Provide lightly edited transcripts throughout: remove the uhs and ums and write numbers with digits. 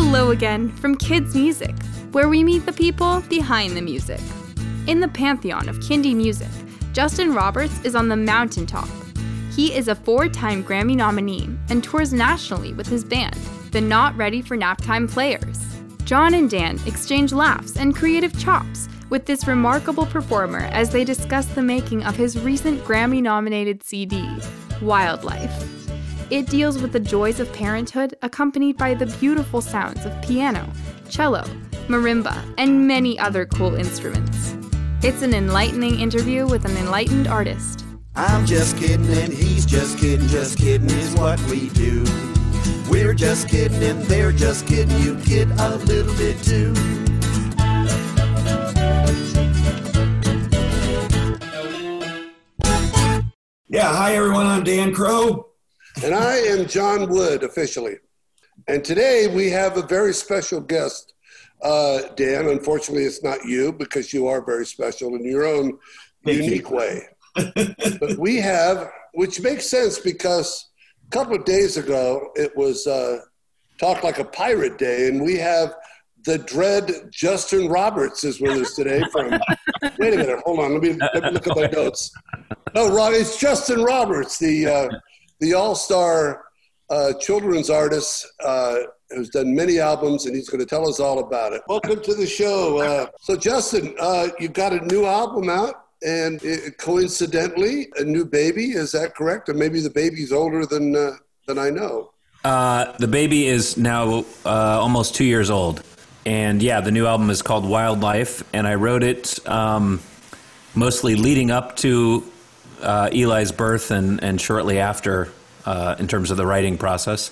Hello again from Kids Music, where we meet the people behind the music. In the pantheon of Kindy music, Justin Roberts is on the mountaintop. He is a four-time Grammy nominee and tours nationally with his band, the Not Ready for Naptime Players. John and Dan exchange laughs and creative chops with this remarkable performer as they discuss the making of his recent Grammy-nominated CD, Wildlife. It deals with the joys of parenthood, accompanied by the beautiful sounds of piano, cello, marimba, and many other cool instruments. It's an enlightening interview with an enlightened artist. I'm just kidding and he's just kidding is what we do. We're just kidding and they're just kidding, you kid a little bit too. Yeah, hi everyone, I'm Dan Crow. And I am John Wood, officially. And today we have a very special guest, Dan. Unfortunately, it's not you, because you are very special in your own unique way. But we have, which makes sense because a couple of days ago, it was Talk Like a Pirate Day, and we have the dread Justin Roberts is with us today from – wait a minute, hold on, let me look at my notes. No, Ron, it's Justin Roberts, the all-star children's artist who's done many albums, and he's going to tell us all about it. Welcome to the show. So, Justin, you've got a new album out, and coincidentally, a new baby. Is that correct? Or maybe the baby's older than I know. The baby is now almost 2 years old. And, yeah, the new album is called Wildlife, and I wrote it mostly leading up to Eli's birth and shortly after in terms of the writing process.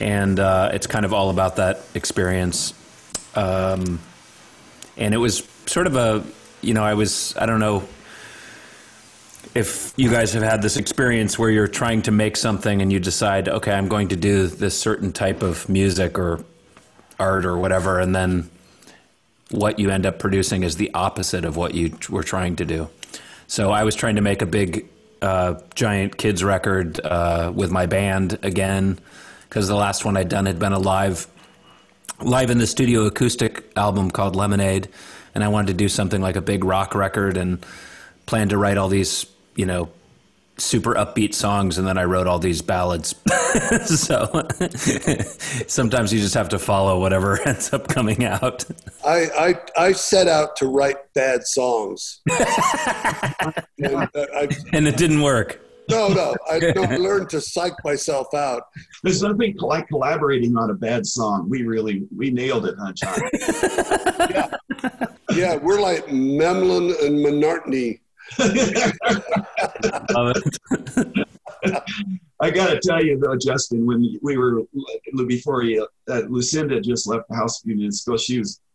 And it's kind of all about that experience. And it was sort of a, you know, I don't know if you guys have had this experience where you're trying to make something and you decide, okay, I'm going to do this certain type of music or art or whatever. And then what you end up producing is the opposite of what you were trying to do. So I was trying to make a big, giant kids record with my band again, because the last one I'd done had been a live in the studio acoustic album called Lemonade, and I wanted to do something like a big rock record and planned to write all these, you know, super upbeat songs, and then I wrote all these ballads. So sometimes you just have to follow whatever ends up coming out. I set out to write bad songs. And it didn't work. No. I don't learn to psych myself out. There's nothing like collaborating on a bad song. We nailed it, huh, John? Yeah, we're like Memlin and Monotony. I love it. I got to tell you, though, Justin, when we were, before Lucinda just left the house a few minutes ago,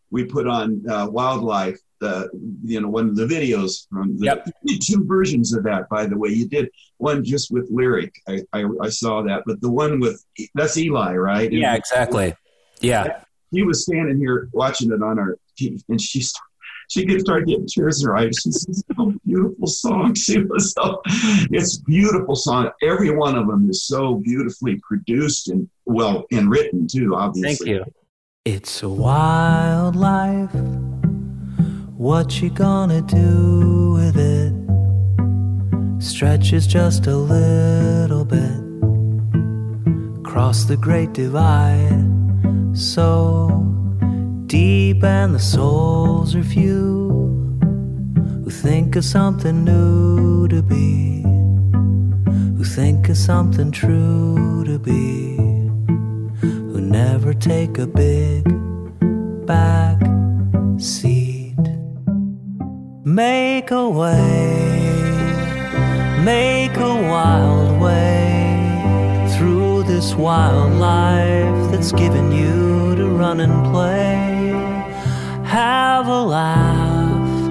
we put on Wildlife, one of the videos from the two versions of that, by the way. You did one just with lyric. I saw that, but the one with, that's Eli, right? Yeah, and exactly. Yeah. He was standing here watching it on our TV, and she could start getting tears in her eyes. She says, "So beautiful song." It's a beautiful song. Every one of them is so beautifully produced and written too. Obviously. Thank you. It's a wild life. What you gonna do with it? Stretches just a little bit. Cross the great divide. So deep and the souls are few who think of something new to be, who think of something true to be, who never take a big back seat. Make a way, make a wild way through this wild life that's given you to run and play. Have a laugh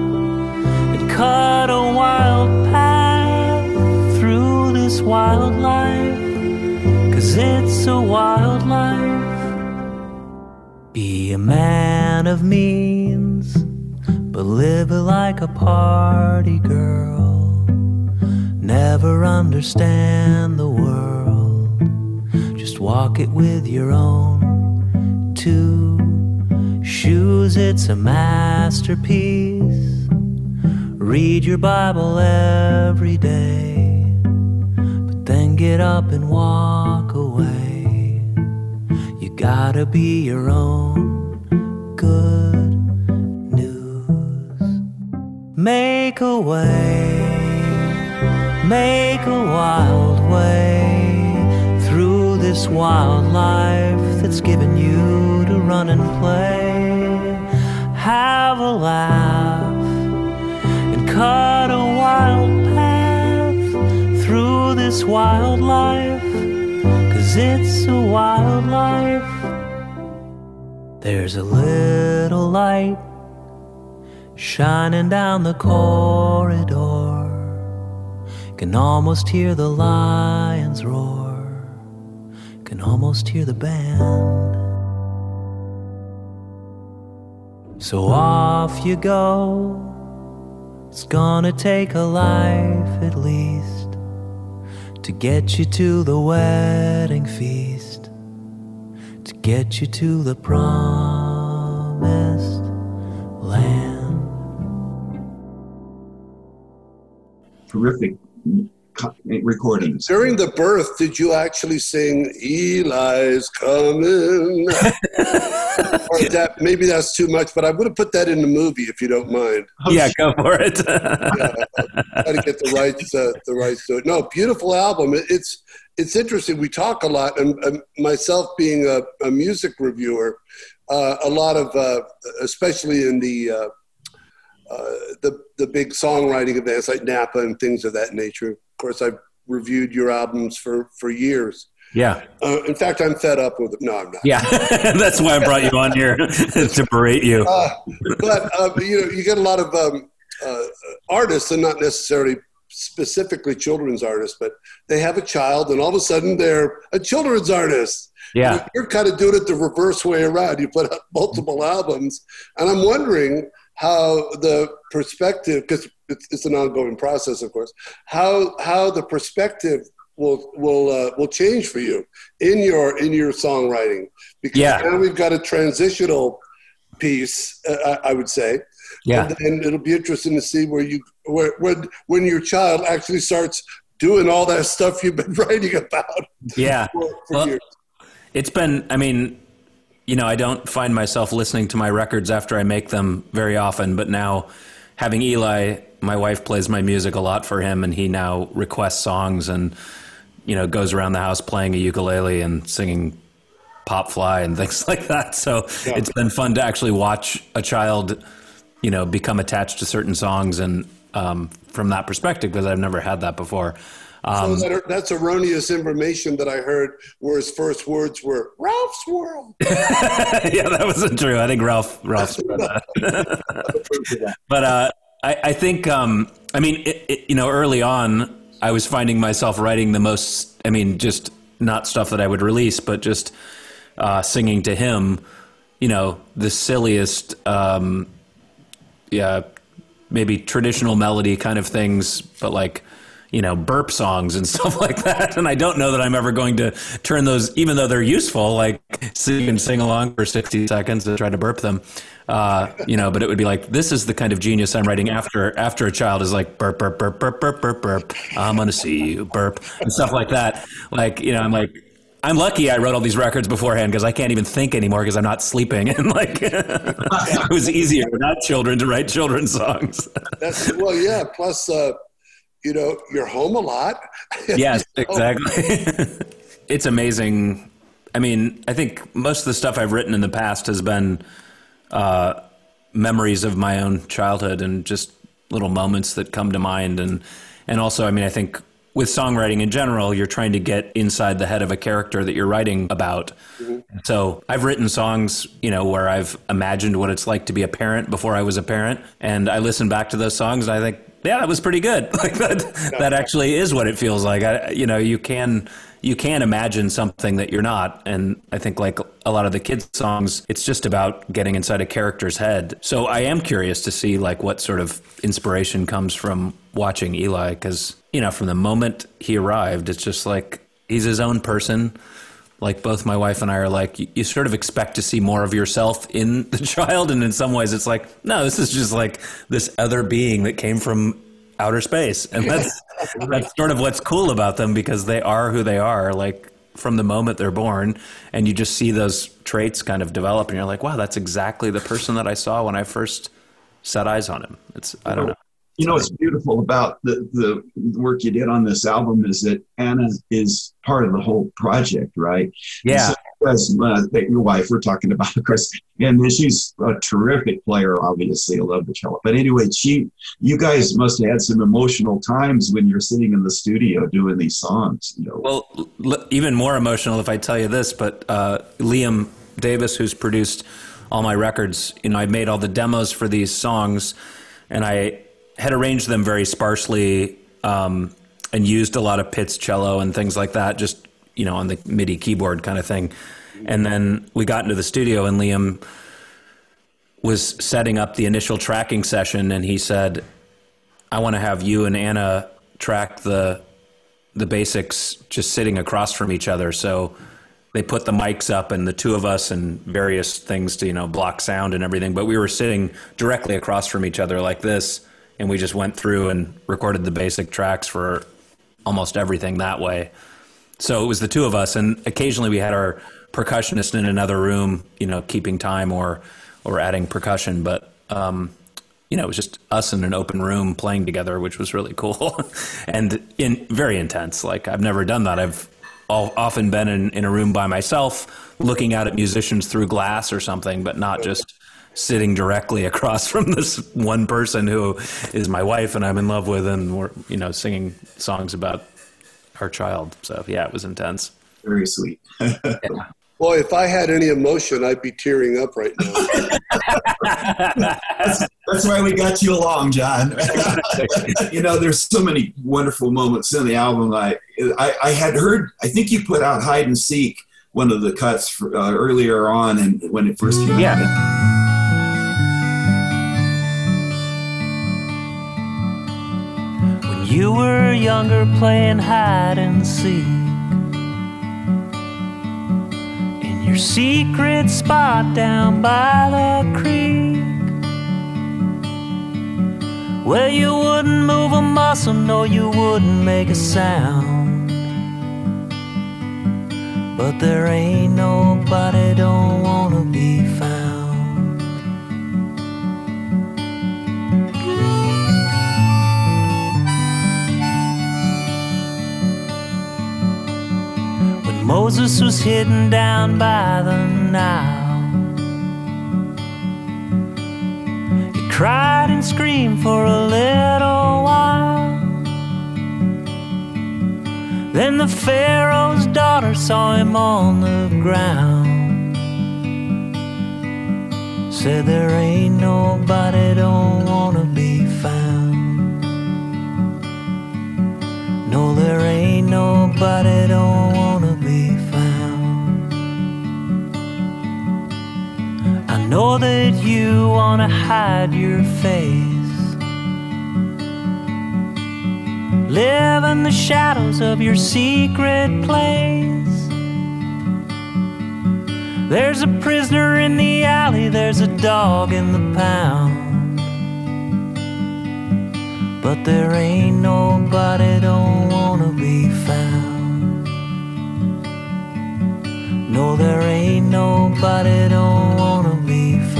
and cut a wild path through this wild life, 'cause it's a wild life. Be a man of means, but live it like a party girl. Never understand the world, just walk it with your own two shoes, it's a masterpiece. Read your Bible every day, but then get up and walk away. You gotta be your own good news. Make a way, make a wild way through this wild life that's given you to run and play. Have a laugh, cut a wild path through this wild life, 'cause it's a wild life. There's a little light shining down the corridor. Can almost hear the lion's roar. Can almost hear the band. So off you go. It's gonna take a life at least to get you to the wedding feast, to get you to the promised land. Terrific recordings. During the birth, did you actually sing Eli's coming? Or that, maybe that's too much, but I would have put that in the movie if you don't mind. Yeah, go for it. Try to get the rights to it. No, beautiful album. It's interesting. We talk a lot, and myself being a music reviewer, a lot of, especially in the big songwriting events like Napa and things of that nature. Of course, I've reviewed your albums for years. Yeah. In fact, I'm fed up with it. No, I'm not. Yeah, that's why I brought you on here, to berate you. But you know, you get a lot of artists, and not necessarily specifically children's artists, but they have a child, and all of a sudden they're a children's artist. Yeah. And you're kind of doing it the reverse way around. You put out multiple albums, and I'm wondering how the perspective, because it's an ongoing process, of course, how the perspective will change for you in your songwriting, because now we've got a transitional piece, I would say, and it'll be interesting to see when your child actually starts doing all that stuff you've been writing about. Yeah, for years. It's been, I mean, you know, I don't find myself listening to my records after I make them very often, but now having Eli, my wife plays my music a lot for him, and he now requests songs and, you know, goes around the house playing a ukulele and singing Pop Fly and things like that. So it's been fun to actually watch a child, you know, become attached to certain songs, and from that perspective, because I've never had that before. So that's erroneous information that I heard, where his first words were Ralph's World. Yeah, that wasn't true. I think Ralph's read that. But I think, I mean, you know, early on, I was finding myself writing the most, I mean, just not stuff that I would release, but just singing to him, you know, the silliest, maybe traditional melody kind of things, but like, you know, burp songs and stuff like that. And I don't know that I'm ever going to turn those, even though they're useful, like you can sing along for 60 seconds and try to burp them, you know, but it would be like, this is the kind of genius I'm writing after a child is like, burp, burp, burp, burp, burp, burp, burp. I'm going to see you burp and stuff like that. Like, you know, I'm like, I'm lucky I wrote all these records beforehand, because I can't even think anymore because I'm not sleeping. And like, it was easier without children to write children's songs. Well, yeah. Plus, you know, you're home a lot. Yes, exactly. It's amazing. I mean, I think most of the stuff I've written in the past has been memories of my own childhood and just little moments that come to mind. And also, I mean, I think with songwriting in general, you're trying to get inside the head of a character that you're writing about. Mm-hmm. So I've written songs, you know, where I've imagined what it's like to be a parent before I was a parent. And I listen back to those songs and I think, yeah, that was pretty good. Like that actually is what it feels like. You know, you can imagine something that you're not. And I think like a lot of the kids' songs, it's just about getting inside a character's head. So I am curious to see like what sort of inspiration comes from watching Eli, because, you know, from the moment he arrived, it's just like he's his own person. like both my wife and I are like, you sort of expect to see more of yourself in the child. And in some ways it's like, no, this is just like this other being that came from outer space. And that's sort of what's cool about them, because they are who they are, like from the moment they're born. And you just see those traits kind of develop and you're like, wow, that's exactly the person that I saw when I first set eyes on him. It's, I don't know. You know, what's beautiful about the work you did on this album is that Anna is part of the whole project, right? Yeah. So, as your wife, we're talking about, of course, and she's a terrific player, obviously. I love the cello. But anyway, you guys must have had some emotional times when you're sitting in the studio doing these songs. You know? Well, even more emotional if I tell you this, but Liam Davis, who's produced all my records, you know, I made all the demos for these songs, and I had arranged them very sparsely and used a lot of Pitt's cello and things like that, just, you know, on the MIDI keyboard kind of thing. And then we got into the studio and Liam was setting up the initial tracking session, and he said, I want to have you and Anna track the basics just sitting across from each other. So they put the mics up and the two of us and various things to, you know, block sound and everything. But we were sitting directly across from each other like this, and we just went through and recorded the basic tracks for almost everything that way. So it was the two of us. And occasionally we had our percussionist in another room, you know, keeping time or adding percussion. But, you know, it was just us in an open room playing together, which was really cool and very intense. Like, I've never done that. I've often been in a room by myself looking out at musicians through glass or something, but not just sitting directly across from this one person who is my wife and I'm in love with, and we're, you know, singing songs about our child. So yeah, it was intense. Very sweet. Yeah. Boy, if I had any emotion, I'd be tearing up right now. That's why we got you along, John. You know, there's so many wonderful moments in the album. I had heard, I think you put out Hide and Seek, one of the cuts for, earlier on, and when it first came out. Yeah. You were younger playing hide and seek in your secret spot down by the creek. Well, you wouldn't move a muscle, no, you wouldn't make a sound. But there ain't nobody don't wanna be found. Moses was hidden down by the Nile. He cried and screamed for a little while. Then the Pharaoh's daughter saw him on the ground. Said there ain't nobody don't wanna be found. No, there ain't nobody don't wanna be found. I know that you wanna hide your face, live in the shadows of your secret place. There's a prisoner in the alley, there's a dog in the pound. But there ain't nobody don't wanna be found. No, there ain't nobody don't wanna be found.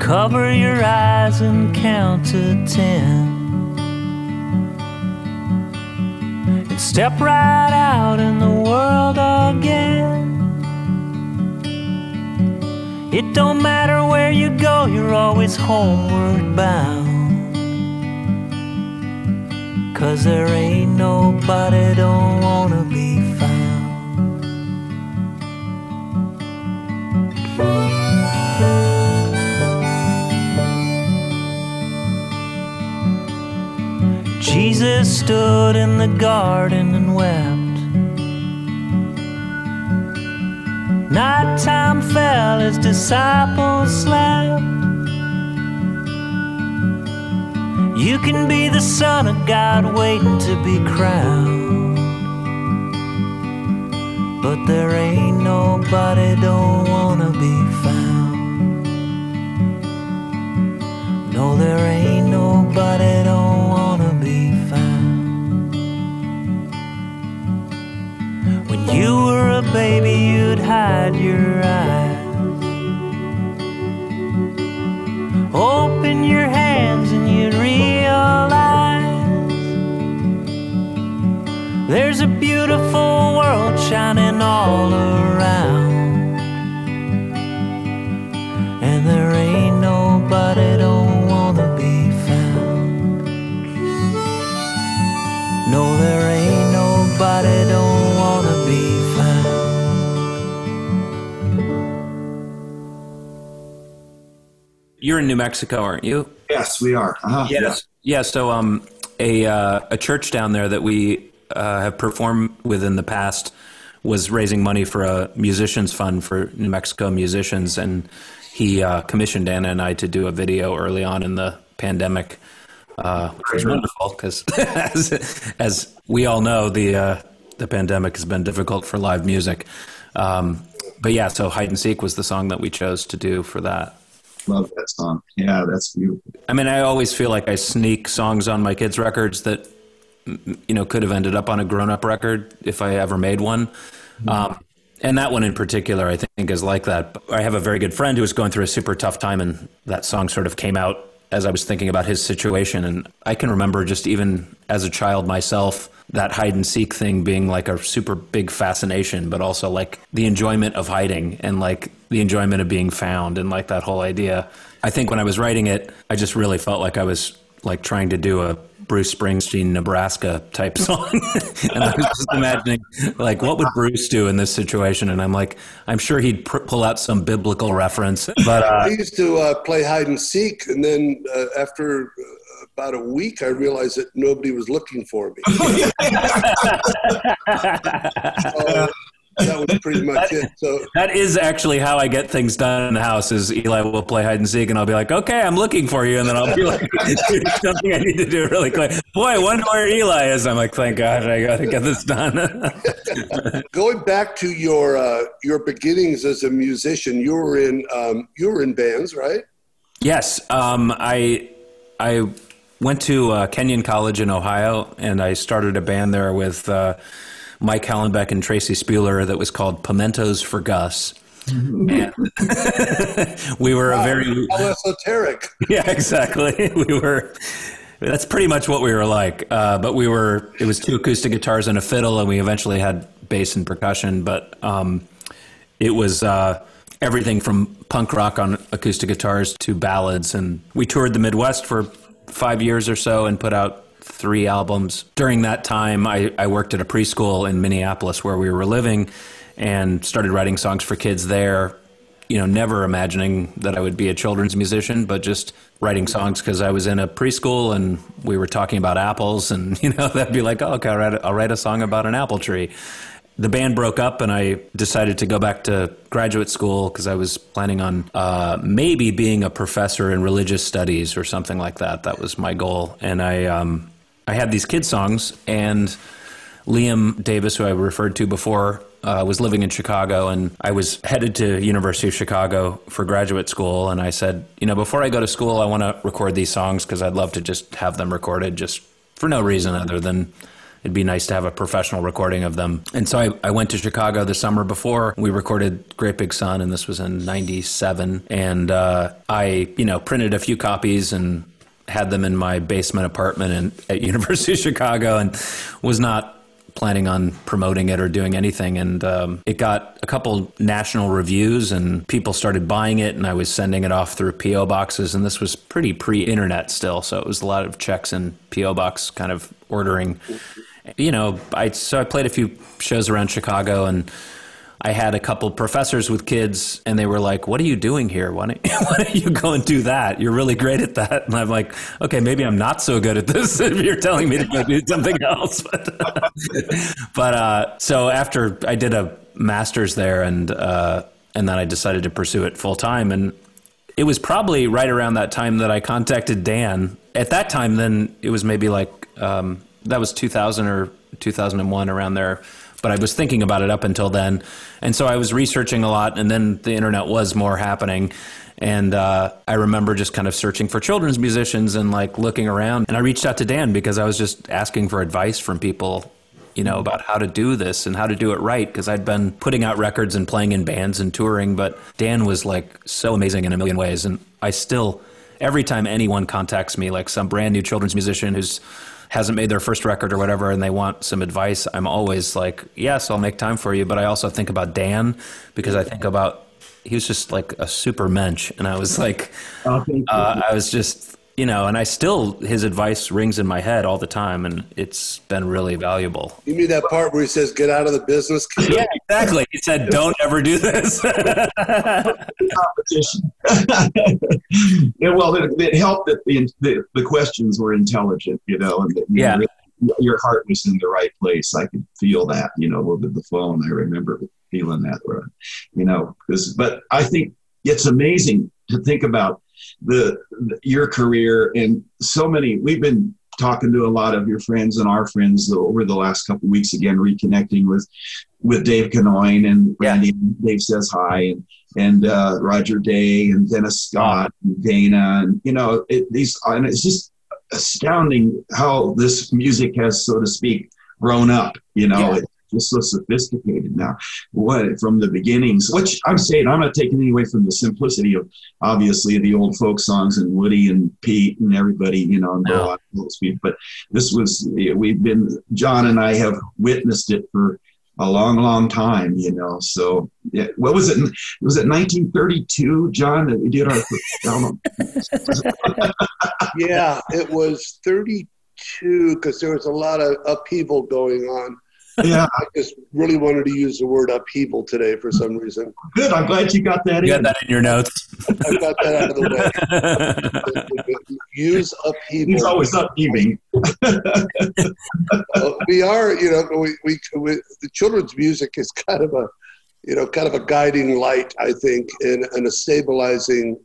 Cover your eyes and count to 10, and step right out in the world again. It don't matter where you go, you're always homeward bound. 'Cause there ain't nobody don't wanna be found. Jesus stood in the garden and wept. Nighttime fell, his disciples slept. You can be the Son of God waiting to be crowned, but there ain't nobody don't wanna be found. No, there ain't nobody don't wanna be found. When you were a baby, you'd hide your eyes, open your hands, and you'd realize there's a beautiful world shining all around, and there ain't nobody don't wanna be found. No, there ain't nobody don't wanna be found. You're in New Mexico, aren't you? Yes, we are. Uh-huh. Yes. Yeah. Yeah, so a church down there that we have performed with in the past was raising money for a musicians fund for New Mexico musicians, and he commissioned Anna and I to do a video early on in the pandemic, which was wonderful because as we all know, the pandemic has been difficult for live music, but yeah, so Hide and Seek was the song that we chose to do for that. Love that song. Yeah, that's beautiful. I mean, I always feel like I sneak songs on my kids' records that, you know, could have ended up on a grown-up record if I ever made one. And that one in particular, I think, is like that. I have a very good friend who was going through a super tough time, and that song sort of came out as I was thinking about his situation. And I can remember just even as a child myself, that hide-and-seek thing being like a super big fascination, but also like the enjoyment of hiding and like the enjoyment of being found and like that whole idea. I think when I was writing it, I just really felt like I was like trying to do a Bruce Springsteen, Nebraska type song. And I was just imagining, like, what would Bruce do in this situation? And I'm like, I'm sure he'd pull out some biblical reference. But I used to play hide and seek. And then after about a week, I realized that nobody was looking for me. That was pretty much it. So that is actually how I get things done in the house. Is Eli will play hide and seek, and I'll be like, "Okay, I'm looking for you," and then I'll be like, "There's something I need to do really quick." Boy, I wonder where Eli is. I'm like, "Thank God, I got to get this done." Going back to your beginnings as a musician, you were in bands, right? Yes, I went to Kenyon College in Ohio, and I started a band there with Mike Hallenbeck and Tracy Spuler that was called Pimentos for Gus. Mm-hmm. We were a very esoteric. Yeah, exactly. That's pretty much what we were like. But it was two acoustic guitars and a fiddle, and we eventually had bass and percussion, but it was everything from punk rock on acoustic guitars to ballads. And we toured the Midwest for 5 years or so and put out 3 albums. During that time, I worked at a preschool in Minneapolis where we were living and started writing songs for kids there, you know, never imagining that I would be a children's musician, but just writing songs because I was in a preschool and we were talking about apples, and, you know, that'd be like, oh, okay, I'll write a song about an apple tree. The band broke up and I decided to go back to graduate school because I was planning on maybe being a professor in religious studies or something like that. That was my goal. And I had these kid songs, and Liam Davis, who I referred to before, was living in Chicago, and I was headed to University of Chicago for graduate school. And I said, you know, before I go to school, I want to record these songs because I'd love to just have them recorded just for no reason other than it'd be nice to have a professional recording of them. And so I went to Chicago the summer before. We recorded Great Big Sun, and this was in 97. And I, you know, printed a few copies and had them in my basement apartment at University of Chicago, and was not planning on promoting it or doing anything. And it got a couple national reviews, and people started buying it, and I was sending it off through P.O. boxes. And this was pretty pre-internet still, so it was a lot of checks and P.O. box kind of ordering. You know, so I played a few shows around Chicago, and I had a couple professors with kids and they were like, what are you doing here? Why don't you go and do that? You're really great at that. And I'm like, okay, maybe I'm not so good at this if you're telling me to go do something else. But so after I did a master's there and then I decided to pursue it full time. And it was probably right around that time that I contacted Dan. At that time, then it was maybe like, that was 2000 or 2001 around there. But I was thinking about it up until then. And so I was researching a lot, and then the internet was more happening. And I remember just kind of searching for children's musicians and like looking around. And I reached out to Dan because I was just asking for advice from people, you know, about how to do this and how to do it right. Because I'd been putting out records and playing in bands and touring, but Dan was like so amazing in a million ways. And I still, every time anyone contacts me, like some brand new children's musician who's hasn't made their first record or whatever, and they want some advice, I'm always like, yes, I'll make time for you. But I also think about Dan, because I think about, he was just like a super mensch. And I was like, I was just, you know, and I still, his advice rings in my head all the time, and it's been really valuable. You mean that part where he says, get out of the business? Yeah, exactly. He said, don't ever do this. Competition. Well, it helped that the questions were intelligent, you know, and that your heart was in the right place. I could feel that, you know, over the phone. I remember feeling that, you know, but I think it's amazing to think about your career and so many. We've been talking to a lot of your friends and our friends over the last couple of weeks, again reconnecting with Dave Canoyne and Randy. Yeah. Dave Says Hi and Roger Day and Dennis Scott and Dana, and you know, and it's just astounding how this music has, so to speak, grown up, you know. Yeah. Just so sophisticated now. What from the beginnings, which I'm saying, I'm not taking anything away from the simplicity of obviously the old folk songs and Woody and Pete and everybody, you know, and go on those people. But this was, John and I have witnessed it for a long, long time, you know. So yeah, what was it? Was it 1932, John, that we did our first album? Yeah, it was 32 because there was a lot of upheaval going on. Yeah, I just really wanted to use the word upheaval today for some reason. Good, I'm glad you got that in. You got that in your notes. I got that out of the way. Use upheaval. He's always upheaving. We are, you know, we the children's music is kind of a, you know, guiding light, I think, and a stabilizing,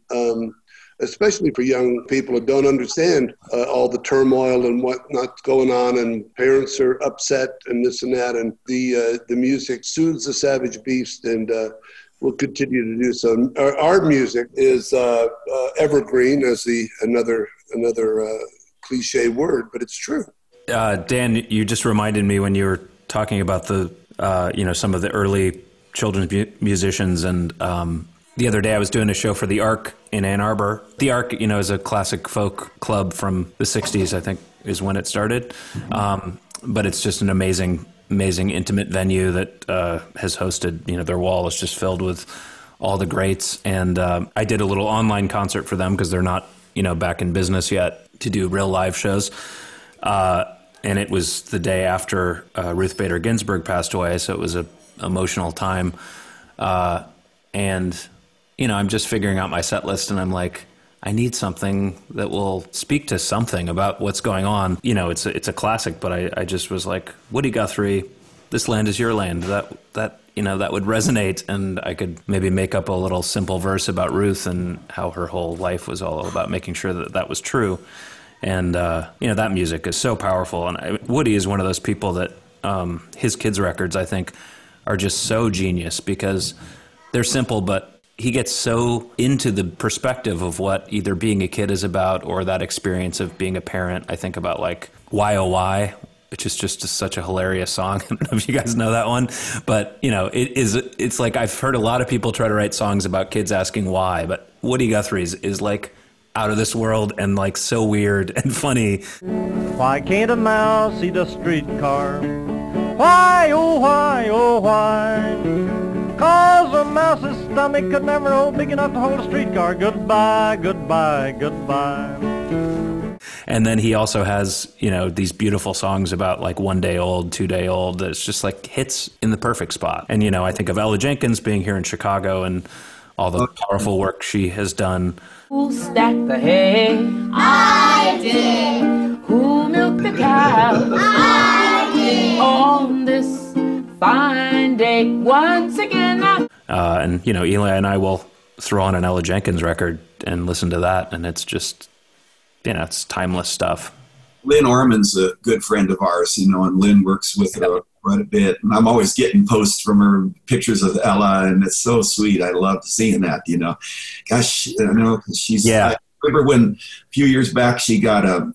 especially for young people who don't understand all the turmoil and whatnot going on, and parents are upset and this and that, and the music soothes the savage beast and will continue to do so. Our music is evergreen, as another cliche word, but it's true. Dan, you just reminded me when you were talking about the you know, some of the early children's musicians, and the other day I was doing a show for The Ark in Ann Arbor. The Ark, you know, is a classic folk club from the 60s, I think, is when it started. But it's just an amazing, amazing intimate venue that has hosted, you know, their wall is just filled with all the greats. And I did a little online concert for them because they're not, you know, back in business yet to do real live shows. And it was the day after Ruth Bader Ginsburg passed away, so it was an emotional time. And you know, I'm just figuring out my set list, and I'm like, I need something that will speak to something about what's going on. You know, it's a classic, but I just was like, Woody Guthrie, This Land Is Your Land. That you know, that would resonate, and I could maybe make up a little simple verse about Ruth and how her whole life was all about making sure that that was true. And you know, that music is so powerful, and Woody is one of those people that his kids' records, I think, are just so genius because they're simple, but he gets so into the perspective of what either being a kid is about or that experience of being a parent. I think about like Why Oh Why, which is just such a hilarious song. I don't know if you guys know that one, but you know, it's like I've heard a lot of people try to write songs about kids asking why, but Woody Guthrie's is like out of this world and like so weird and funny. Why can't a mouse eat a streetcar? Why, oh why, oh why? 'Cause a mouse's stomach could never hold big enough to hold a streetcar. Goodbye, goodbye, goodbye. And then he also has, you know, these beautiful songs about like 1 day old, 2 day old. That's just like hits in the perfect spot. And, you know, I think of Ella Jenkins being here in Chicago and all the powerful work she has done. Who stacked the hay? I did. Who milked the cow? I did. On this fine day, once again. And, you know, Eli and I will throw on an Ella Jenkins record and listen to that. And it's just, you know, it's timeless stuff. Lynn Orman's a good friend of ours, you know, and Lynn works with her quite a bit. And I'm always getting posts from her, pictures of Ella, and it's so sweet. I love seeing that, you know. Gosh, I know, because she's... Yeah. I remember when a few years back she got a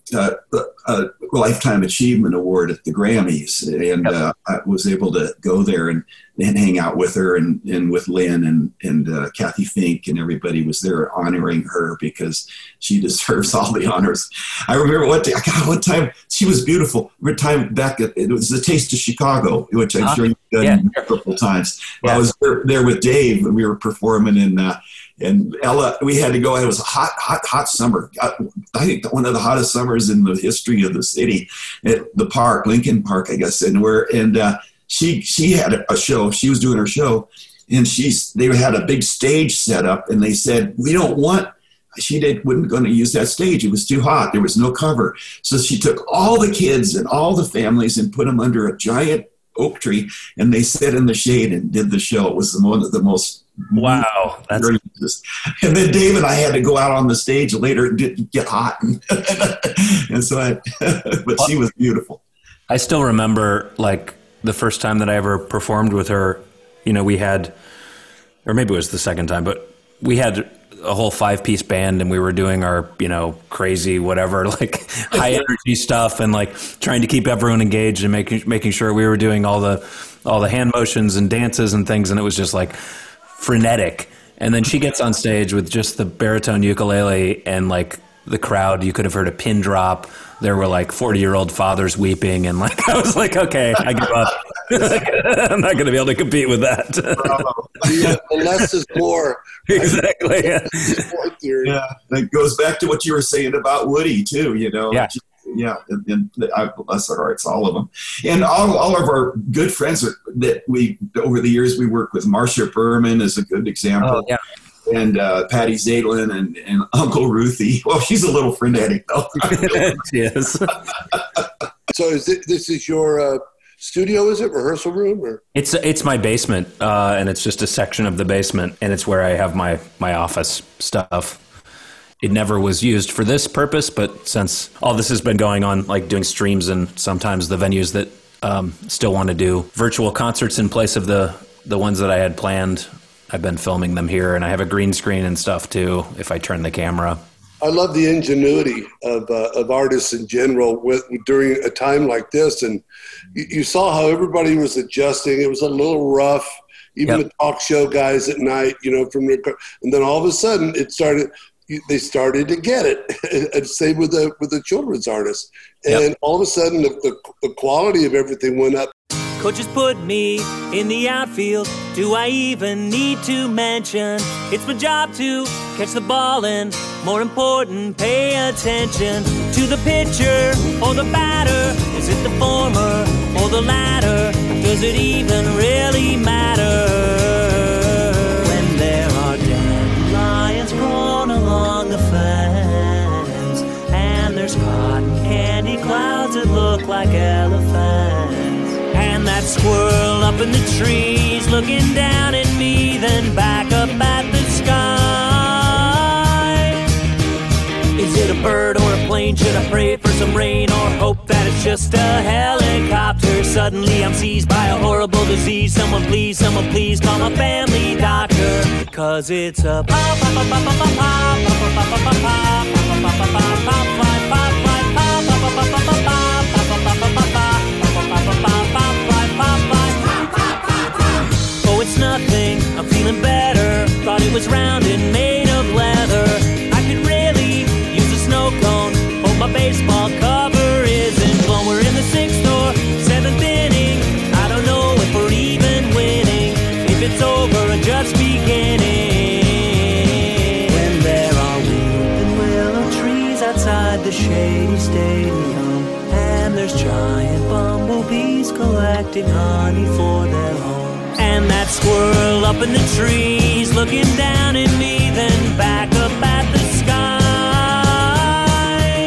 Lifetime Achievement Award at the Grammys, and I was able to go there and hang out with her and with Lynn and Kathy Fink, and everybody was there honoring her because she deserves all the honors. I remember one time she was beautiful. Remember time back at, it was the Taste of Chicago, which I'm sure you've done a couple times. Yeah. I was there with Dave and we were performing in. And Ella, we had to go. It was a hot summer. I think one of the hottest summers in the history of the city at the park, Lincoln Park, I guess. And she had a show. She was doing her show, and they had a big stage set up. And they said, "We don't want." She wasn't going to use that stage. It was too hot. There was no cover. So she took all the kids and all the families and put them under a giant oak tree, and they sat in the shade and did the show. It was one of the most. Wow. That's... And then Dave and I had to go out on the stage later and get hot. And so but she was beautiful. I still remember like the first time that I ever performed with her, you know, or maybe it was the second time, but we had a whole 5-piece band and we were doing our, you know, crazy, whatever, like high energy stuff and like trying to keep everyone engaged and making sure we were doing all the hand motions and dances and things. And it was just like, frenetic. And then she gets on stage with just the baritone ukulele and like the crowd, you could have heard a pin drop. There were like 40-year-old fathers weeping. And like, I was like, okay, I give up. I'm not going to be able to compete with that. Less is more. Exactly. Yeah. That goes back to what you were saying about Woody too, you know? Yeah. Yeah, and bless their hearts, all of them, and all of our good friends that we over the years we work with. Marcia Berman is a good example, and Patty Zaitlin and Uncle Ruthie. Well, she's a little frenetic though. Yes. So this is your studio? Is it rehearsal room or? It's my basement, and it's just a section of the basement, and it's where I have my office stuff. It never was used for this purpose, but since all this has been going on, like doing streams and sometimes the venues that still want to do virtual concerts in place of the ones that I had planned, I've been filming them here, and I have a green screen and stuff too if I turn the camera. I love the ingenuity of artists in general during a time like this, and you saw how everybody was adjusting. It was a little rough. Even the talk show guys at night, you know, from their and then all of a sudden it started – they started to get it. And same with the children's artists. And all of a sudden, the quality of everything went up. Coaches put me in the outfield. Do I even need to mention? It's my job to catch the ball and, more important, pay attention to the pitcher or the batter. Is it the former or the latter? Does it even really matter? There's cotton candy clouds that look like elephants. And that squirrel up in the trees looking down at me, then back up at the sky. Is it a bird or a plane? Should I pray for some rain or hope that it's just a helicopter? Suddenly I'm seized by a horrible disease. Someone please call my family doctor. Cause it's a pop, pop, pop, pop, pop, pop, pop, pop, oh, it's nothing, I'm feeling better. Thought it was round and made of leather. I could really use a snow cone. Oh, my baseball cover isn't blown. We're in the 6th or 7th inning. I don't know if we're even winning. If it's over, I'm just beginning. The show. Shea Stadium, and there's giant bumblebees collecting honey for their homes. And that squirrel up in the trees looking down at me, then back up at the sky.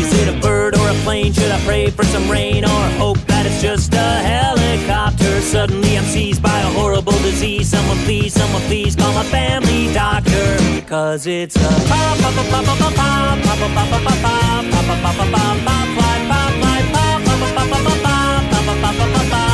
Is it a bird or a plane? Should I pray for some rain or hope that it's just a helicopter? Suddenly I'm seized by a horrible disease. Someone please, call my family doctor. Because it's a pop, pop, pop, pop, pop, pop, pop, pop, pop, pop, pop, pop, pop, pop, pop, pop, fly, pop, fly, pop, pop, pop, pop, pop, pop, pop, pop, pop, pop, pop, pop, pop, pop.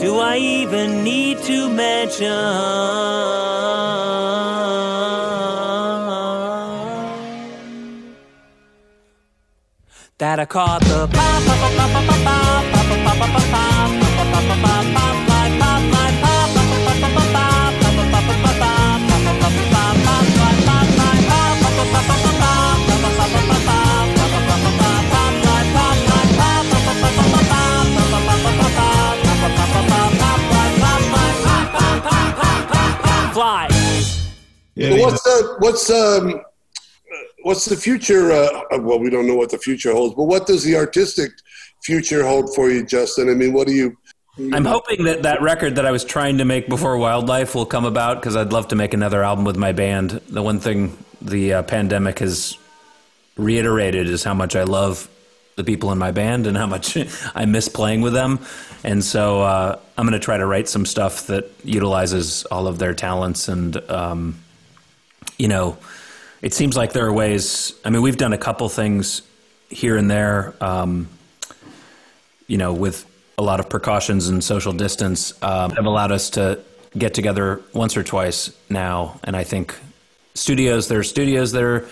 Do I even need to mention? That I caught the pop, pop, pop, pop, pop, pop, pop, pop, pop, pop, pop, pop, fly, pop, fly, pop, pop, pop, pop, pop, pop, pop, pop, pop, pop, pop, pop, pop, fly, pop, fly, pop, pop, pop, pop, pop, pop, pop, pop, pop, fly. Yeah, so what's the future? Well, we don't know what the future holds, but what does the artistic future hold for you, Justin? I mean, what do you? I'm hoping that that record that I was trying to make before Wildlife will come about, because I'd love to make another album with my band. The one thing the pandemic has reiterated is how much I love the people in my band and how much I miss playing with them. And so I'm going to try to write some stuff that utilizes all of their talents. And, you know, it seems like there are ways. I mean, we've done a couple things here and there, you know, with a lot of precautions and social distance, have allowed us to get together once or twice now. And I think there are studios that are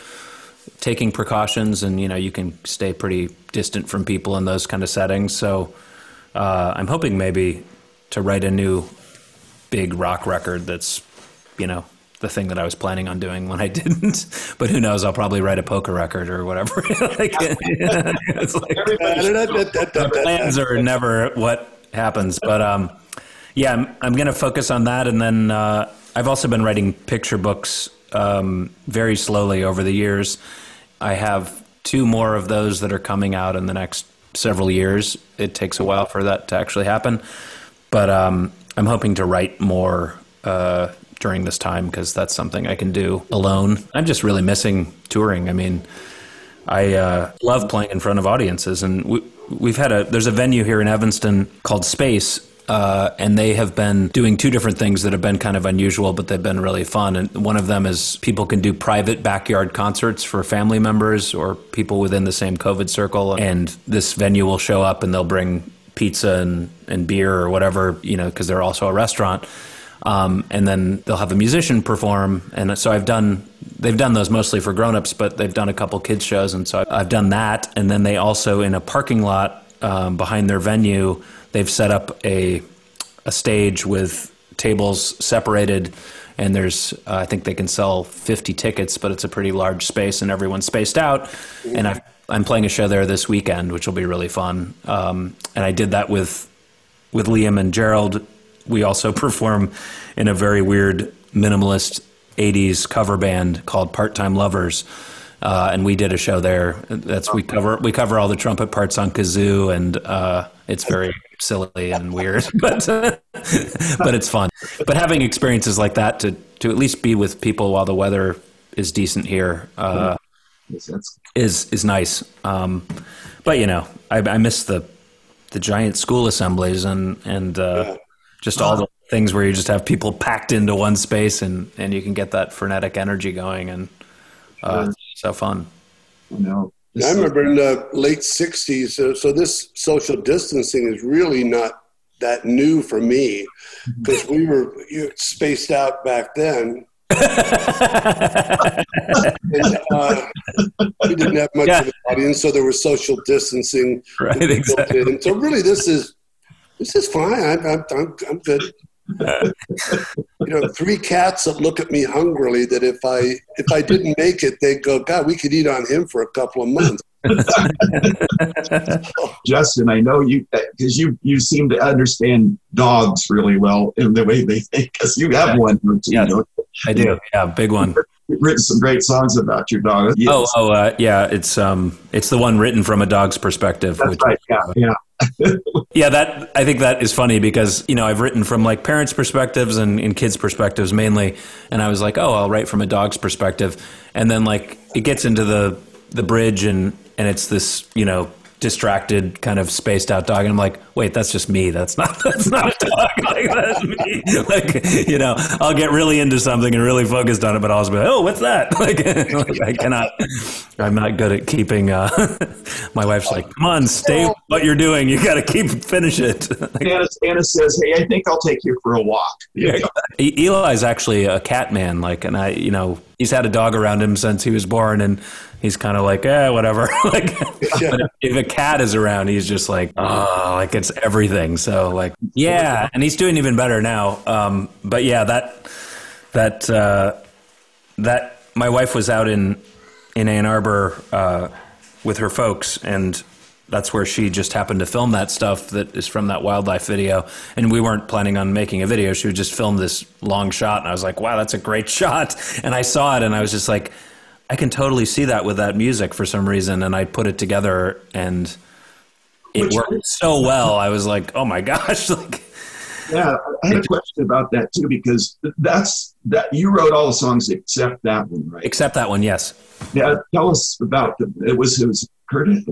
taking precautions, and, you know, you can stay pretty distant from people in those kind of settings. So I'm hoping maybe to write a new big rock record that's, you know, the thing that I was planning on doing when I didn't. But who knows, I'll probably write a polka record or whatever. Like, it's like, the plans are never what happens. But yeah, I'm going to focus on that. And then I've also been writing picture books very slowly over the years. I have 2 more of those that are coming out in the next several years. It takes a while for that to actually happen, but I'm hoping to write more during this time, because that's something I can do alone. I'm just really missing touring. I mean, I love playing in front of audiences, and we've had there's a venue here in Evanston called Space. And they have been doing 2 different things that have been kind of unusual, but they've been really fun. And one of them is people can do private backyard concerts for family members or people within the same COVID circle. And this venue will show up and they'll bring pizza and beer or whatever, you know, because they're also a restaurant. And then they'll have a musician perform. And so they've done those mostly for grownups, but they've done a couple kids shows. And so I've done that. And then they also, in a parking lot behind their venue, they've set up a stage with tables separated, and there's I think they can sell 50 tickets, but it's a pretty large space and everyone's spaced out. Yeah. And I'm playing a show there this weekend, which will be really fun. And I did that with Liam and Gerald. We also perform in a very weird minimalist 80s cover band called Part-Time Lovers. And we did a show there. We cover all the trumpet parts on kazoo, and it's very silly and weird, but it's fun. But having experiences like that to at least be with people while the weather is decent here is nice. But you know, I miss the giant school assemblies and just all the things where you just have people packed into one space and you can get that frenetic energy going and. So fun. No, I remember in the late 60s, so this social distancing is really not that new for me, because we were spaced out back then. And, We didn't have much of an audience, so there was social distancing. Right, exactly. In. So really, this is fine. I'm good. Three cats that look at me hungrily. That if I didn't make it, they'd go, God, we could eat on him for a couple of months. Justin, I know you, because you seem to understand dogs really well in the way they think, because you have one. I do. Yeah, big one. You've written some great songs about your dog. Yes. Oh, yeah. It's the one written from a dog's perspective. That's which, right. Yeah. Yeah. That, I think that is funny because, I've written from like parents' perspectives and kids' perspectives mainly. And I was like, oh, I'll write from a dog's perspective. And then like it gets into the bridge and it's this, distracted, kind of spaced out dog. And I'm like, wait, that's just me. That's not a dog. Like, that's me. Like, I'll get really into something and really focused on it, but I'll also be like, oh, what's that? Like I'm not good at keeping, my wife's like, come on, stay with what you're doing. You got to finish it. Anna says, hey, I think I'll take you for a walk. Yeah. Eli's actually a cat man. Like, and I, he's had a dog around him since he was born and he's kind of like, whatever. Like, yeah. But if a cat is around, he's just like, oh, like it's everything. So like, yeah. And he's doing even better now. But yeah, that my wife was out in Ann Arbor, with her folks, and that's where she just happened to film that stuff that is from that Wildlife video. And we weren't planning on making a video. She would just film this long shot. And I was like, wow, that's a great shot. And I saw it and I was just like, I can totally see that with that music for some reason. And I put it together and it worked so well. I was like, oh my gosh. Like, yeah. I had a question about that too, because you wrote all the songs except that one, right? Except that one. Yes. Yeah. Tell us about it was Curtis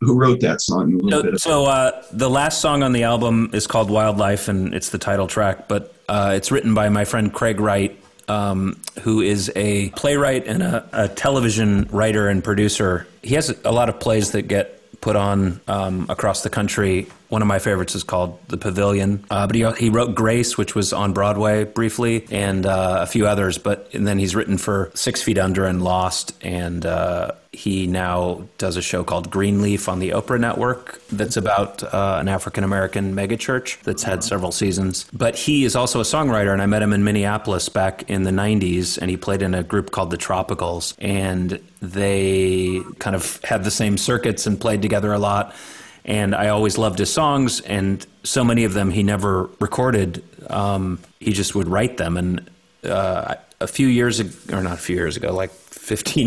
who wrote that song. The last song on the album is called Wildlife and it's the title track, but it's written by my friend Craig Wright, who is a playwright and a television writer and producer. He has a lot of plays that get put on across the country. One of my favorites is called The Pavilion. But he wrote Grace, which was on Broadway briefly, and a few others. And then he's written for 6 Feet Under and Lost. And he now does a show called Greenleaf on the Oprah Network that's about an African-American megachurch that's had several seasons. But he is also a songwriter, and I met him in Minneapolis back in the 90s, and he played in a group called The Tropicals. And they kind of had the same circuits and played together a lot. And I always loved his songs, and so many of them he never recorded. He just would write them. And like 15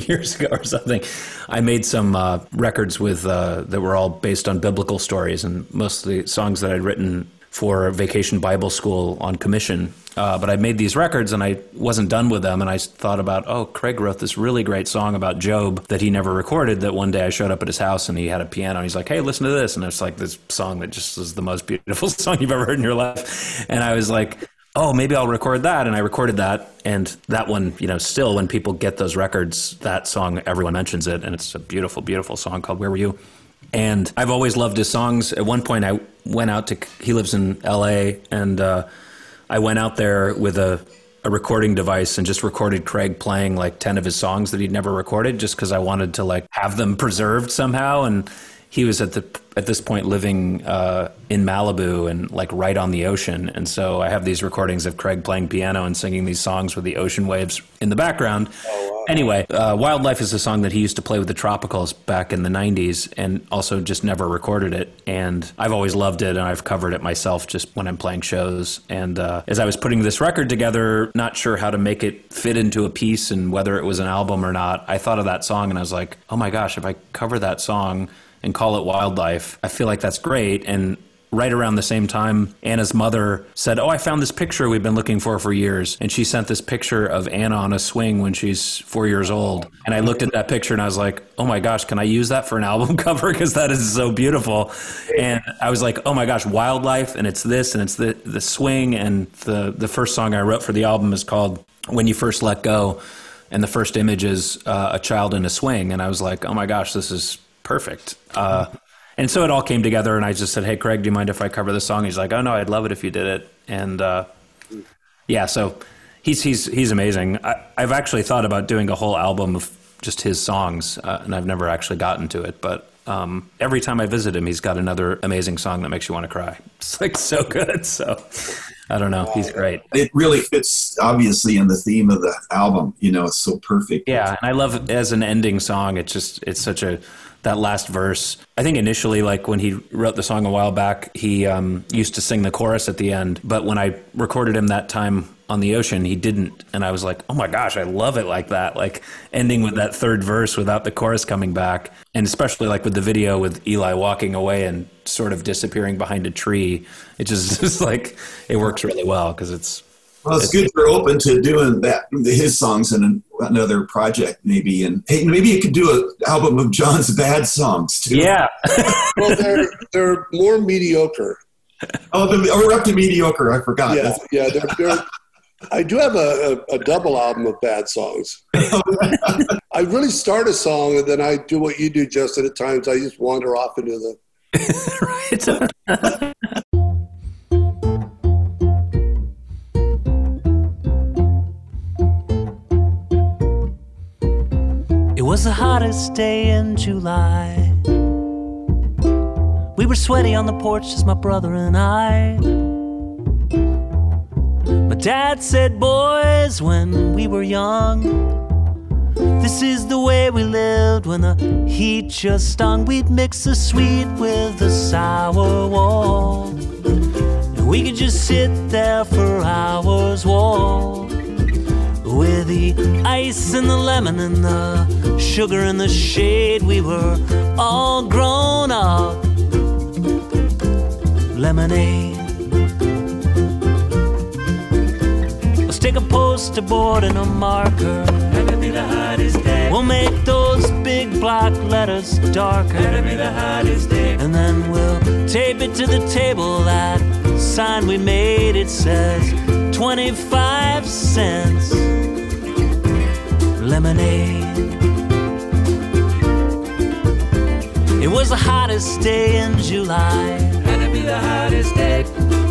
years ago or something, I made some records with that were all based on biblical stories, and mostly songs that I'd written for Vacation Bible School on commission. But I made these records and I wasn't done with them. And I thought about, Craig wrote this really great song about Job that he never recorded, that one day I showed up at his house and he had a piano. And he's like, hey, listen to this. And it's like this song that just is the most beautiful song you've ever heard in your life. And I was like, oh, maybe I'll record that. And I recorded that. And that one, still when people get those records, that song, everyone mentions it. And it's a beautiful, beautiful song called Where Were You? And I've always loved his songs. At one point I went out he lives in LA, and I went out there with a recording device and just recorded Craig playing like 10 of his songs that he'd never recorded, just because I wanted to like have them preserved somehow. And he was at this point living in Malibu and like right on the ocean. And so I have these recordings of Craig playing piano and singing these songs with the ocean waves in the background. Oh, wow. Anyway, Wildlife is a song that he used to play with the Tropicals back in the 90s and also just never recorded it. And I've always loved it, and I've covered it myself just when I'm playing shows. And as I was putting this record together, not sure how to make it fit into a piece and whether it was an album or not, I thought of that song and I was like, oh my gosh, if I cover that song and call it Wildlife, I feel like that's great. And right around the same time, Anna's mother said, I found this picture we've been looking for years. And she sent this picture of Anna on a swing when she's 4 years old. And I looked at that picture and I was like, oh my gosh, can I use that for an album cover? Because that is so beautiful. And I was like, oh my gosh, Wildlife, and it's this, and it's the swing. And the first song I wrote for the album is called When You First Let Go. And the first image is a child in a swing. And I was like, oh my gosh, this is perfect. And so it all came together, and I just said, hey, Craig, do you mind if I cover this song? He's like, oh no, I'd love it if you did it. And so he's amazing. I've actually thought about doing a whole album of just his songs, and I've never actually gotten to it, but every time I visit him, he's got another amazing song that makes you want to cry. It's like so good. So I don't know. He's great. It really fits obviously in the theme of the album, you know, it's so perfect. Yeah. And I love it as an ending song. It's just, it's such a, that last verse, I think initially, like when he wrote the song a while back, he used to sing the chorus at the end. But when I recorded him that time on the ocean, he didn't. And I was like, oh my gosh, I love it like that. Like ending with that third verse without the chorus coming back. And especially like with the video with Eli walking away and sort of disappearing behind a tree. It just like, it works really well because it's. Well, it's good you're open to doing that, his songs in another project maybe. And hey, maybe you could do an album of John's bad songs too. Yeah. Well, they're more mediocre. Oh, we're up to mediocre. I forgot. Yeah, yeah. I do have a double album of bad songs. I really start a song and then I do what you do, Justin. At times I just wander off into the... Right. It was the hottest day in July. We were sweaty on the porch, just my brother and I. My dad said, boys, when we were young, this is the way we lived when the heat just stung. We'd mix the sweet with the sour wall, and we could just sit there for hours, wall. With the ice and the lemon and the sugar and the shade, we were all grown up. Lemonade. Let's take a poster board and a marker. That'll be the hottest day. We'll make those big black letters darker. That'll be the hottest day. And then we'll tape it to the table. That sign we made, it says 25 cents. Lemonade. It was the hottest day in July. Had to be the hottest day.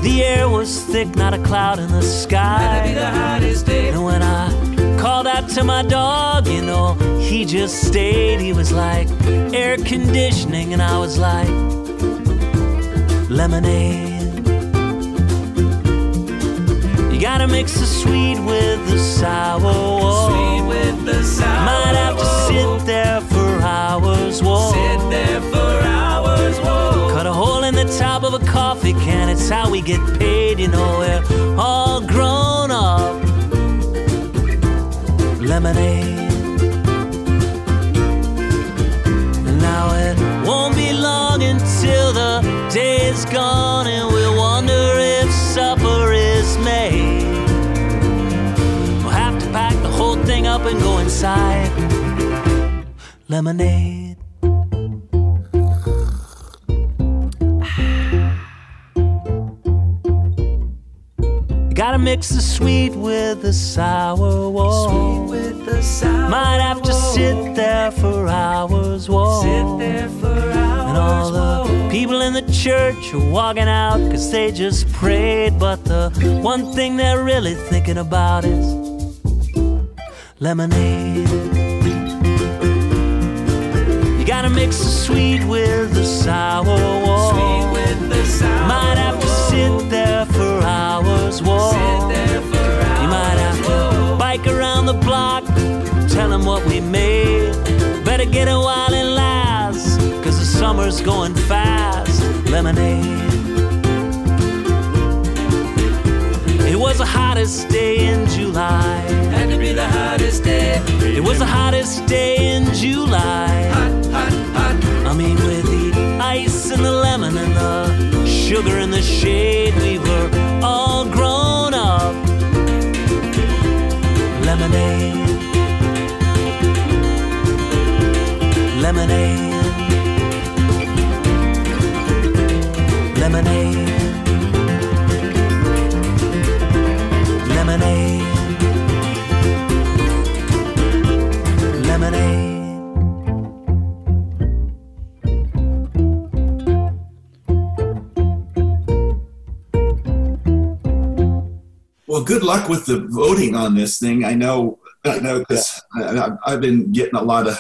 The air was thick, not a cloud in the sky. Had to be the hottest day. And when I called out to my dog, you know, he just stayed. He was like air conditioning, and I was like lemonade. You gotta mix the sweet with the sour. Whoa. Sweet with the sour. Might have to sit there for hours. Whoa. Sit there for hours. Whoa. Cut a hole in the top of a coffee can. It's how we get paid. You know we're all grown up. Lemonade. And now it won't be long until the day is gone, and we'll wonder if supper is made. We'll have to pack the whole thing up and go inside. Lemonade. You gotta mix the sweet with the sour. Whoa. Sweet with the sour. Might have to sit there for hours. Whoa. Sit there for hours. And all the people in the church are walking out cause they just prayed, but the one thing they're really thinking about is lemonade. You gotta mix the sweet with the sour. Whoa. Sweet with the sour. Might have to sit there for hours. Whoa. Sit there for hours. You might have to bike around the block, tell them what we made. Better get a while and last, cause the summer's going fast. Lemonade. It was the hottest day in July. Had to be the hottest day. It was the hottest day in July. Hot, hot, hot. I mean, with the ice and the lemon and the sugar and the shade, we were all grown up. Lemonade. Lemonade. Lemonade. Lemonade. Lemonade. Well, good luck with the voting on this thing. I know No, because I've been getting a lot of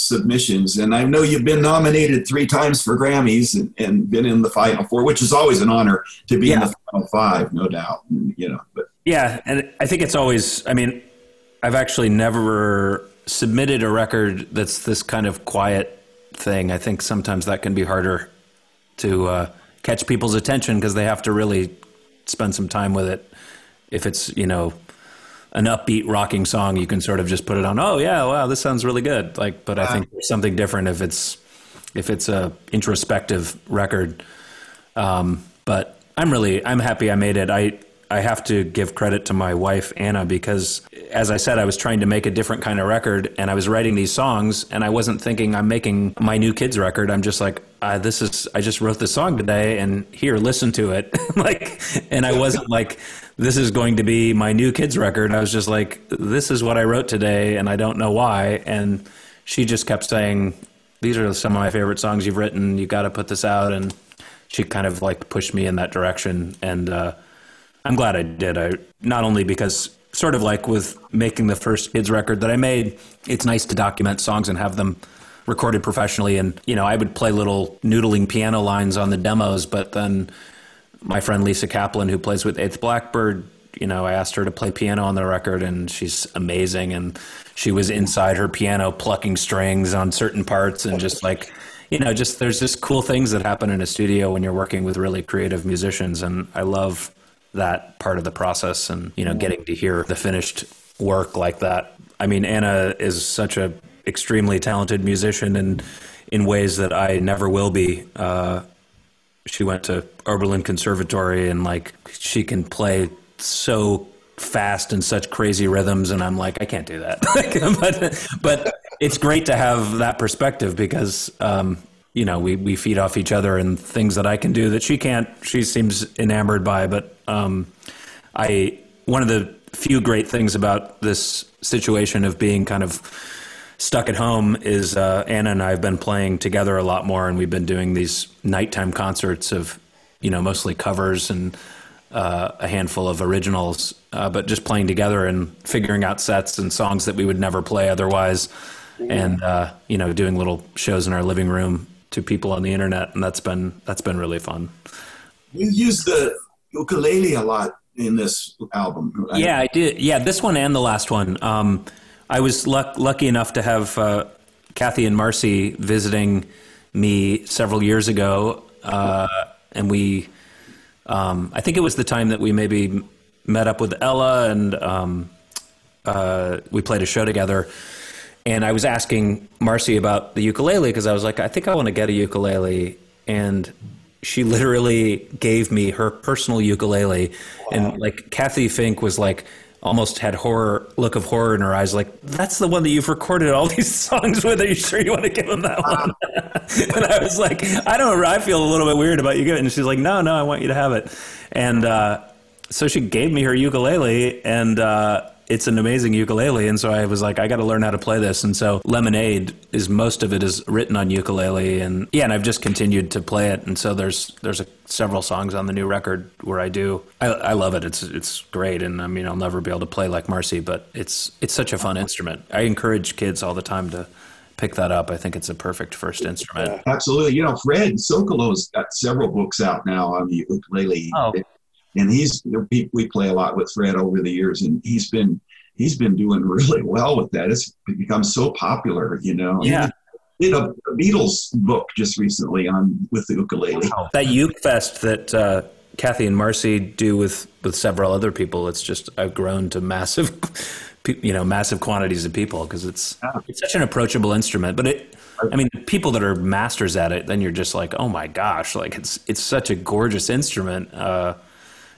submissions, and I know you've been nominated 3 times for Grammys and been in the final 4, which is always an honor to be in the final 5, no doubt. You know, but yeah, and I think it's always. I mean, I've actually never submitted a record that's this kind of quiet thing. I think sometimes that can be harder to catch people's attention because they have to really spend some time with it. If it's, you know, an upbeat rocking song, you can sort of just put it on. Oh yeah, wow, this sounds really good. Like, but I think there's something different if it's a introspective record. But I'm happy I made it. I have to give credit to my wife Anna, because as I said, I was trying to make a different kind of record, and I was writing these songs, and I wasn't thinking I'm making my new kids record. I'm just like, I just wrote this song today, and here, listen to it. And I wasn't like, this is going to be my new kids record. I was just like, this is what I wrote today, and I don't know why. And she just kept saying, these are some of my favorite songs you've written. You got to put this out. And she kind of like pushed me in that direction. And I'm glad I did. Not only because sort of like with making the first kids record that I made, it's nice to document songs and have them recorded professionally. And, you know, I would play little noodling piano lines on the demos, but then my friend Lisa Kaplan, who plays with Eighth Blackbird, you know, I asked her to play piano on the record, and she's amazing. And she was inside her piano plucking strings on certain parts, and just like, you know, just there's just cool things that happen in a studio when you're working with really creative musicians. And I love that part of the process, and, you know, getting to hear the finished work like that. I mean, Anna is such a extremely talented musician, and in ways that I never will be. She went to Oberlin Conservatory, and like she can play so fast and such crazy rhythms, and I'm like, I can't do that. but it's great to have that perspective, because you know, we feed off each other, and things that I can do that she can't, she seems enamored by. But one of the few great things about this situation of being kind of stuck at home is Anna and I have been playing together a lot more, and we've been doing these nighttime concerts of, you know, mostly covers and a handful of originals, but just playing together and figuring out sets and songs that we would never play otherwise, and you know, doing little shows in our living room to people on the internet, and that's been really fun. You use the ukulele a lot in this album, right? Yeah, I did. Yeah, this one and the last one. I was lucky enough to have Kathy and Marcy visiting me several years ago, and we, I think it was the time that we maybe met up with Ella, and we played a show together. And I was asking Marcy about the ukulele, because I was like, I think I want to get a ukulele, and she literally gave me her personal ukulele. Wow. And like Kathy Fink was like, almost had look of horror in her eyes, like, that's the one that you've recorded all these songs with. Are you sure you want to give them that one? And I was like, I don't know, I feel a little bit weird about you giving it. And she's like, no, I want you to have it. And so she gave me her ukulele, and it's an amazing ukulele. And so I was like, I got to learn how to play this. And so Lemonade is, most of it is written on ukulele, and yeah, and I've just continued to play it. And so there's several songs on the new record where I love it. It's great. And I mean, I'll never be able to play like Marcy, but it's such a fun instrument. I encourage kids all the time to pick that up. I think it's a perfect first instrument. Yeah, absolutely. You know, Fred Sokolow's got several books out now on the ukulele. Oh. And we play a lot with Fred over the years, and he's been doing really well with that. It's become so popular, you know. Yeah. He did a Beatles book just recently with the ukulele. Wow. That uke fest that Kathy and Marcy do with several other people. It's just, I've grown to massive quantities of people, because it's such an approachable instrument. But the people that are masters at it, then you're just like, oh my gosh, like it's such a gorgeous instrument.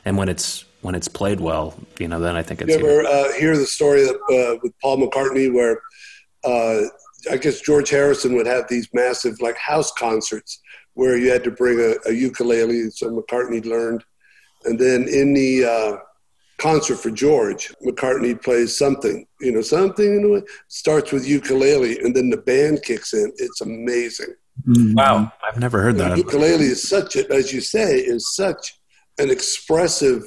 And when it's played well, you know, then I think it's. You ever hear the story with Paul McCartney where I guess George Harrison would have these massive like house concerts where you had to bring a ukulele, so McCartney learned, and then in the concert for George, McCartney plays something in a way, starts with ukulele, and then the band kicks in. It's amazing. Wow, I've never heard that. Ukulele is such an expressive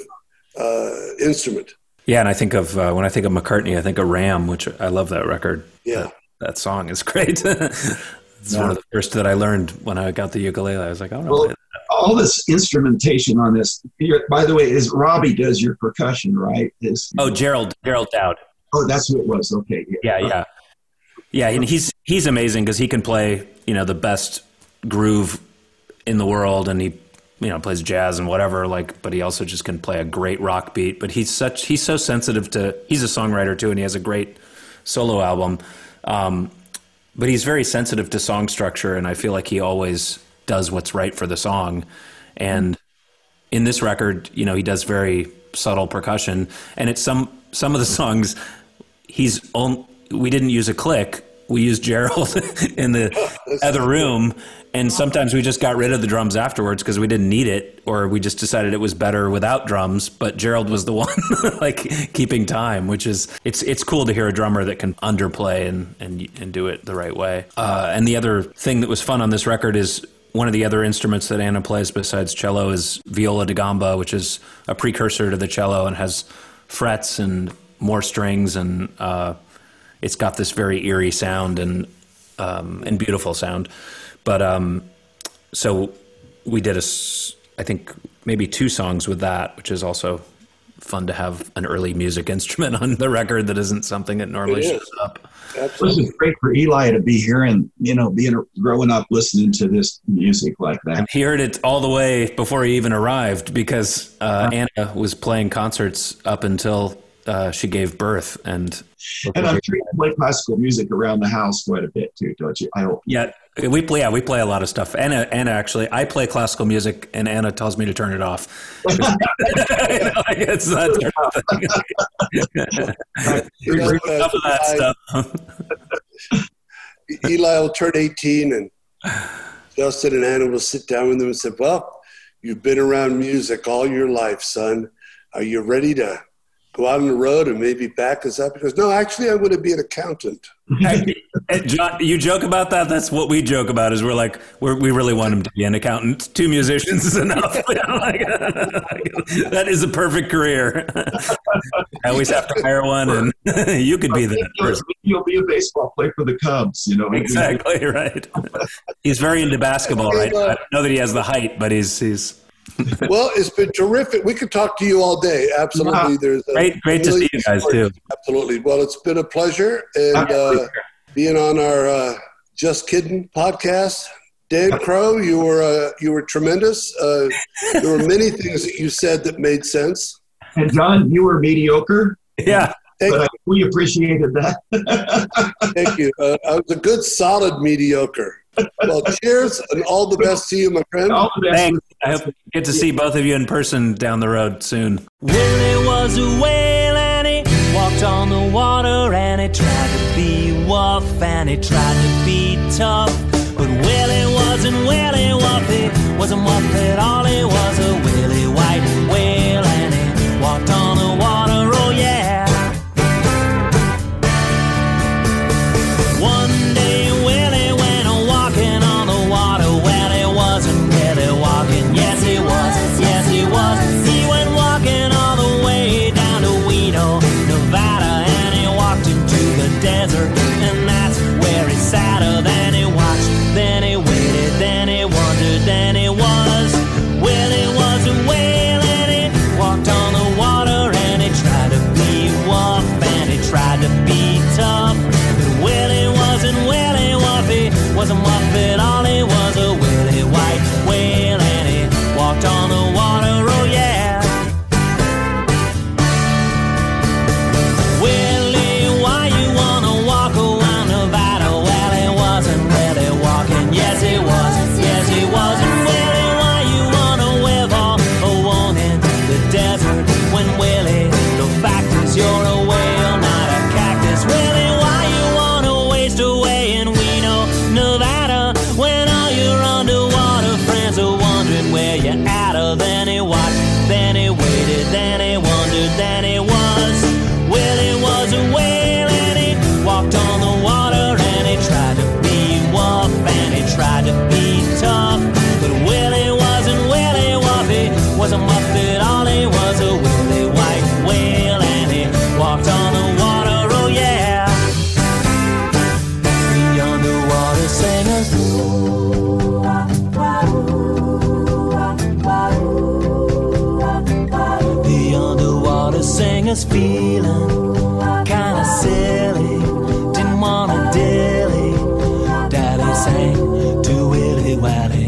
instrument. Yeah, and I think of when I think of McCartney, I think of Ram, which I love that record. Yeah, that song is great. It's one of the first that I learned when I got the ukulele. I was like, I don't know. Well, all this instrumentation on this. By the way, is Robbie does your percussion, right? Gerald Dowd. Oh, that's who it was. Okay. Yeah, and he's amazing because he can play, the best groove in the world, and he plays jazz and whatever, but he also just can play a great rock beat. But he's so sensitive to, he's a songwriter too, and he has a great solo album. But he's very sensitive to song structure, and I feel like he always does what's right for the song. And in this record, he does very subtle percussion, and it's some of the songs we didn't use a click. We used Gerald in the other room, and sometimes we just got rid of the drums afterwards because we didn't need it, or we just decided it was better without drums. But Gerald was the one keeping time, which is it's cool to hear a drummer that can underplay and do it the right way. And the other thing that was fun on this record is one of the other instruments that Anna plays besides cello is viola da gamba, which is a precursor to the cello and has frets and more strings, and it's got this very eerie sound and beautiful sound. But so we did, I think, maybe two songs with that, which is also fun to have an early music instrument on the record that isn't something that normally shows up. Absolutely. This is great for Eli to be hearing, growing up listening to this music like that. And he heard it all the way before he even arrived because Anna was playing concerts up until she gave birth, and I'm sure you play classical music around the house quite a bit too, don't you? I hope. Yeah, we play a lot of stuff. Anna actually, I play classical music, and Anna tells me to turn it off. It's not enough of that stuff. Eli will turn 18, and Justin and Anna will sit down with them and say, "Well, you've been around music all your life, son. Are you ready to go out on the road and maybe back us up?" He goes, "No, actually, I want to be an accountant." John, you joke about that. That's what we joke about. Is we really want him to be an accountant. Two musicians is enough. That is a perfect career. I always have to hire one, and you could be that person. You'll be a baseball player for the Cubs. Exactly right. He's very into basketball right now. I don't know that he has the height, but he's. Well, it's been terrific. We could talk to you all day. Absolutely. There's great to see you guys too. Absolutely. Well, it's been a pleasure, and being on our Just Kidding podcast. Dan Crow, you were tremendous. There were many things that you said that made sense. And John, you were mediocre. Yeah. But we appreciated that. Thank you. I was a good, solid mediocre. Well, cheers, and all the best to you, my friend. All the best. Thanks. I hope we get to see both of you in person down the road soon. Willie was a whale, and he walked on the water, and he tried to be woof, and he tried to be tough. But Willie wasn't Willie Wuff, he wasn't Wuff at all, he was a Willie White Whale, and he walked on the water, oh yeah. One day Willie went a-walking on the water. Well, he wasn't really walking. Yes, he was. Yes, he was. He went walking all the way down to Weedo, Nevada, and he walked into the desert, and that's where he sat up. Then he watched, then he waited, then he wondered, then he was. Willie was a whale, and he walked on the water, and he tried to be rough, and he tried to be tough. Willie Wuff, he wasn't Wuff at all, he was a Willie White Whale, and he walked on the water, oh yeah. Willie, why you wanna walk around Nevada? Well, he wasn't really walking, yes he was, yes he was. And Willie, why you wanna live all alone in the desert? When Willie, the fact is you're a whale, not a cactus. Willie, why you wanna waste away in Reno, Nevada? singer's feeling kinda silly, didn't wanna dilly. Daddy sang to Willy Wally.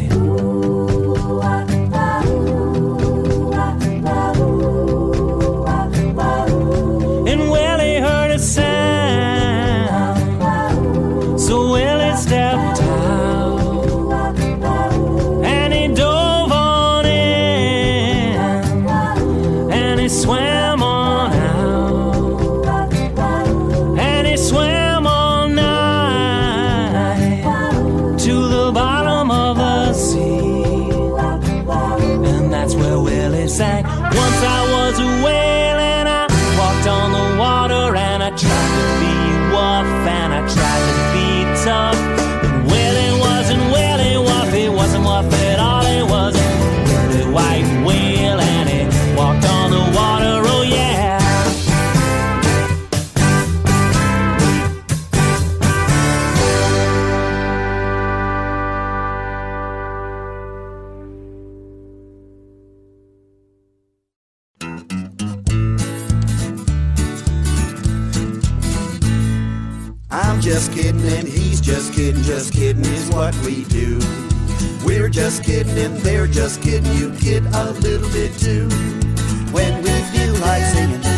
Just kidding and he's just kidding is what we do. We're just kidding and they're just kidding, you kid a little bit too. When we feel like singing,